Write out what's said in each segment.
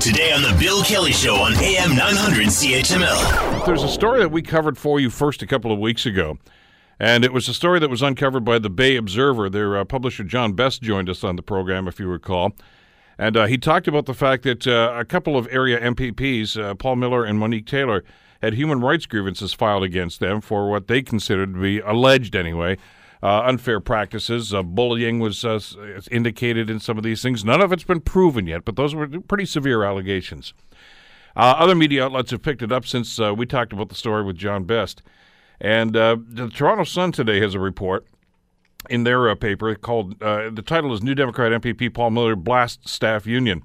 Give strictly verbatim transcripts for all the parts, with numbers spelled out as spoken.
Today on the Bill Kelly Show on A M nine hundred C H M L. There's a story that we covered for you first a couple of weeks ago, and it was a story that was uncovered by the Bay Observer. Their uh, publisher, John Best, joined us on the program, if you recall. And uh, he talked about the fact that uh, a couple of area M P Ps, uh, Paul Miller and Monique Taylor, had human rights grievances filed against them for what they considered to be alleged, anyway, uh, unfair practices. Uh, bullying was uh, indicated in some of these things. None of it's been proven yet, but those were pretty severe allegations. Uh, other media outlets have picked it up since uh, we talked about the story with John Best. And uh, the Toronto Sun today has a report in their uh, paper called, uh, the title is New Democrat M P P Paul Miller Blasts Staff Union.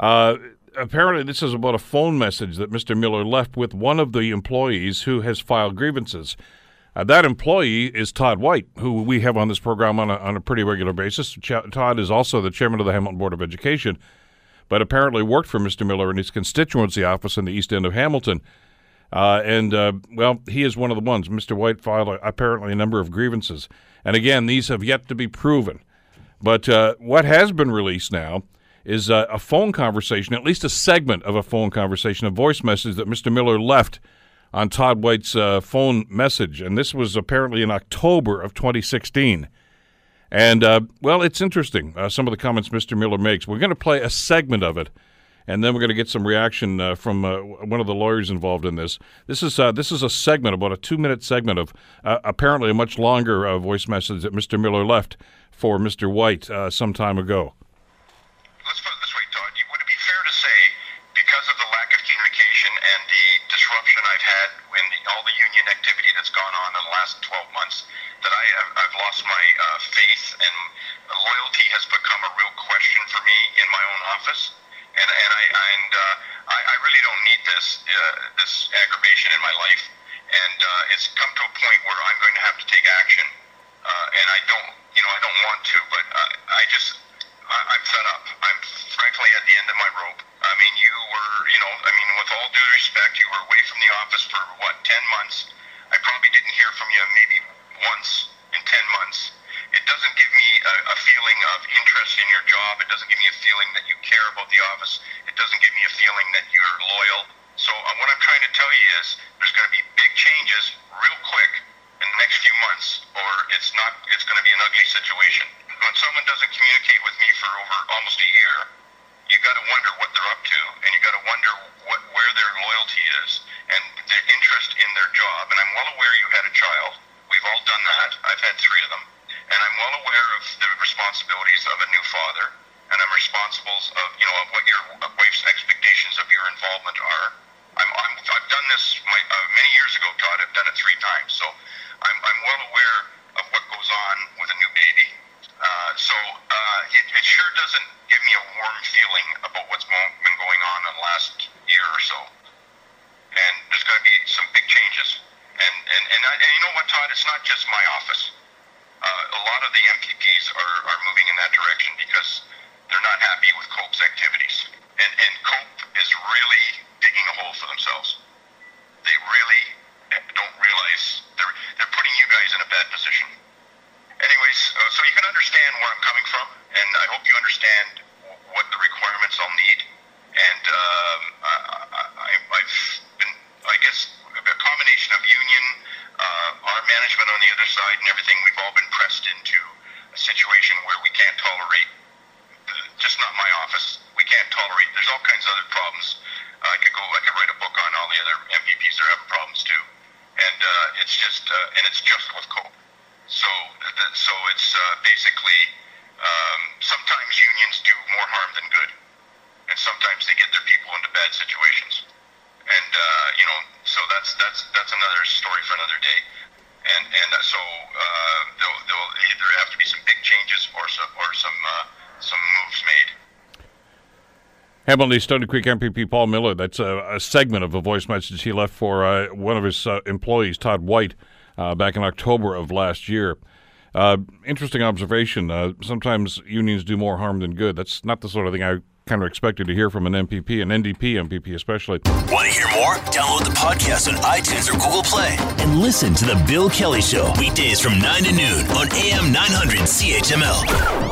Uh, apparently this is about a phone message that Mister Miller left with one of the employees who has filed grievances. Uh, that employee is Todd White, who we have on this program on a, on a pretty regular basis. Ch- Todd is also the chairman of the Hamilton Board of Education, but apparently worked for Mister Miller in his constituency office in the east end of Hamilton. Uh, and, uh, well, he is one of the ones. Mister White filed a, apparently a number of grievances. And, again, these have yet to be proven. But uh, what has been released now is uh, a phone conversation, at least a segment of a phone conversation, a voice message that Mister Miller left on Todd White's uh, phone message. And this was apparently in October of twenty sixteen. And, uh, well, it's interesting, uh, some of the comments Mister Miller makes. We're going to play a segment of it. And then we're going to get some reaction uh, from uh, one of the lawyers involved in this. This is uh, this is a segment, about a two-minute segment of uh, apparently a much longer uh, voice message that Mister Miller left for Mister White uh, some time ago. Let's put it this way, Todd. Would it be fair to say, because of the lack of communication and the disruption I've had in the, all the union activity that's gone on in the last twelve months, that I have, I've lost my uh, faith and loyalty has become a real question for me in my own office? And, and, I, and uh, I, I really don't need this uh, this aggravation in my life. And uh, it's come to a point where I'm going to have to take action. Uh, and I don't, you know, I don't want to, but uh, I just, I, I'm fed up. I'm frankly at the end of my rope. I mean, you were, you know, I mean, with all due respect, you were away from the office for, what, ten months? I probably didn't hear from you maybe once in ten months. It doesn't give me a, a feeling of interest in your job. It doesn't give me a feeling that you care about the office. It doesn't give me a feeling that you're loyal. So uh, what I'm trying to tell you is there's going to be big changes real quick in the next few months, or it's not. It's going to be an ugly situation. When someone doesn't communicate with me for over almost a year, you got to wonder what they're up to, and you got to wonder what where their loyalty is and their interest in their job. And I'm well aware you had a child. We've all done that. I've had three of them. And I'm well aware of the responsibilities of a new father, and I'm responsible of, you know, of what your wife's expectations of your involvement are. I'm, I'm I've done this my, uh, many years ago, Todd. I've done it three times, so I'm I'm well aware of what goes on with a new baby. Uh, so uh, it, it sure doesn't give me a warm feeling about what's been going on in the last year or so. And there's going to be some big changes. And and and, I, and you know what, Todd? It's not just my office. Uh, a lot of the M P Ps are, are moving in that direction because they're not happy with COPE's activities. And, and COPE is really digging a hole for themselves. They really don't realize they're, they're putting you guys in a bad position. Anyways, uh, so you can understand where I'm coming from, and I hope you understand w- what the requirements I'll need. And um, I, I, I've been, I guess, a combination of union, Uh, our management on the other side and everything, we've all been pressed into a situation where we can't tolerate, the, just not my office, we can't tolerate, there's all kinds of other problems. Uh, I could go, I could write a book on all the other M P Ps that are having problems too. And uh, it's just, uh, and it's just with COPE. So, the, so it's uh, basically, um, sometimes unions do more harm than good. And sometimes they get their people into bad situations. And, uh, you know, so that's that's that's another story for another day. And and so uh, there'll, there'll either have to be some big changes or some or some uh, some moves made. Hamilton East Stoney Creek M P P Paul Miller. That's a, a segment of a voice message he left for uh, one of his uh, employees, Todd White, uh, back in October of last year. Uh, interesting observation. Uh, sometimes unions do more harm than good. That's not the sort of thing I kind of expected to hear from an M P P, an N D P M P P especially. Want to hear more? Download the podcast on iTunes or Google Play and listen to The Bill Kelly Show weekdays from nine to noon on A M nine hundred C H M L.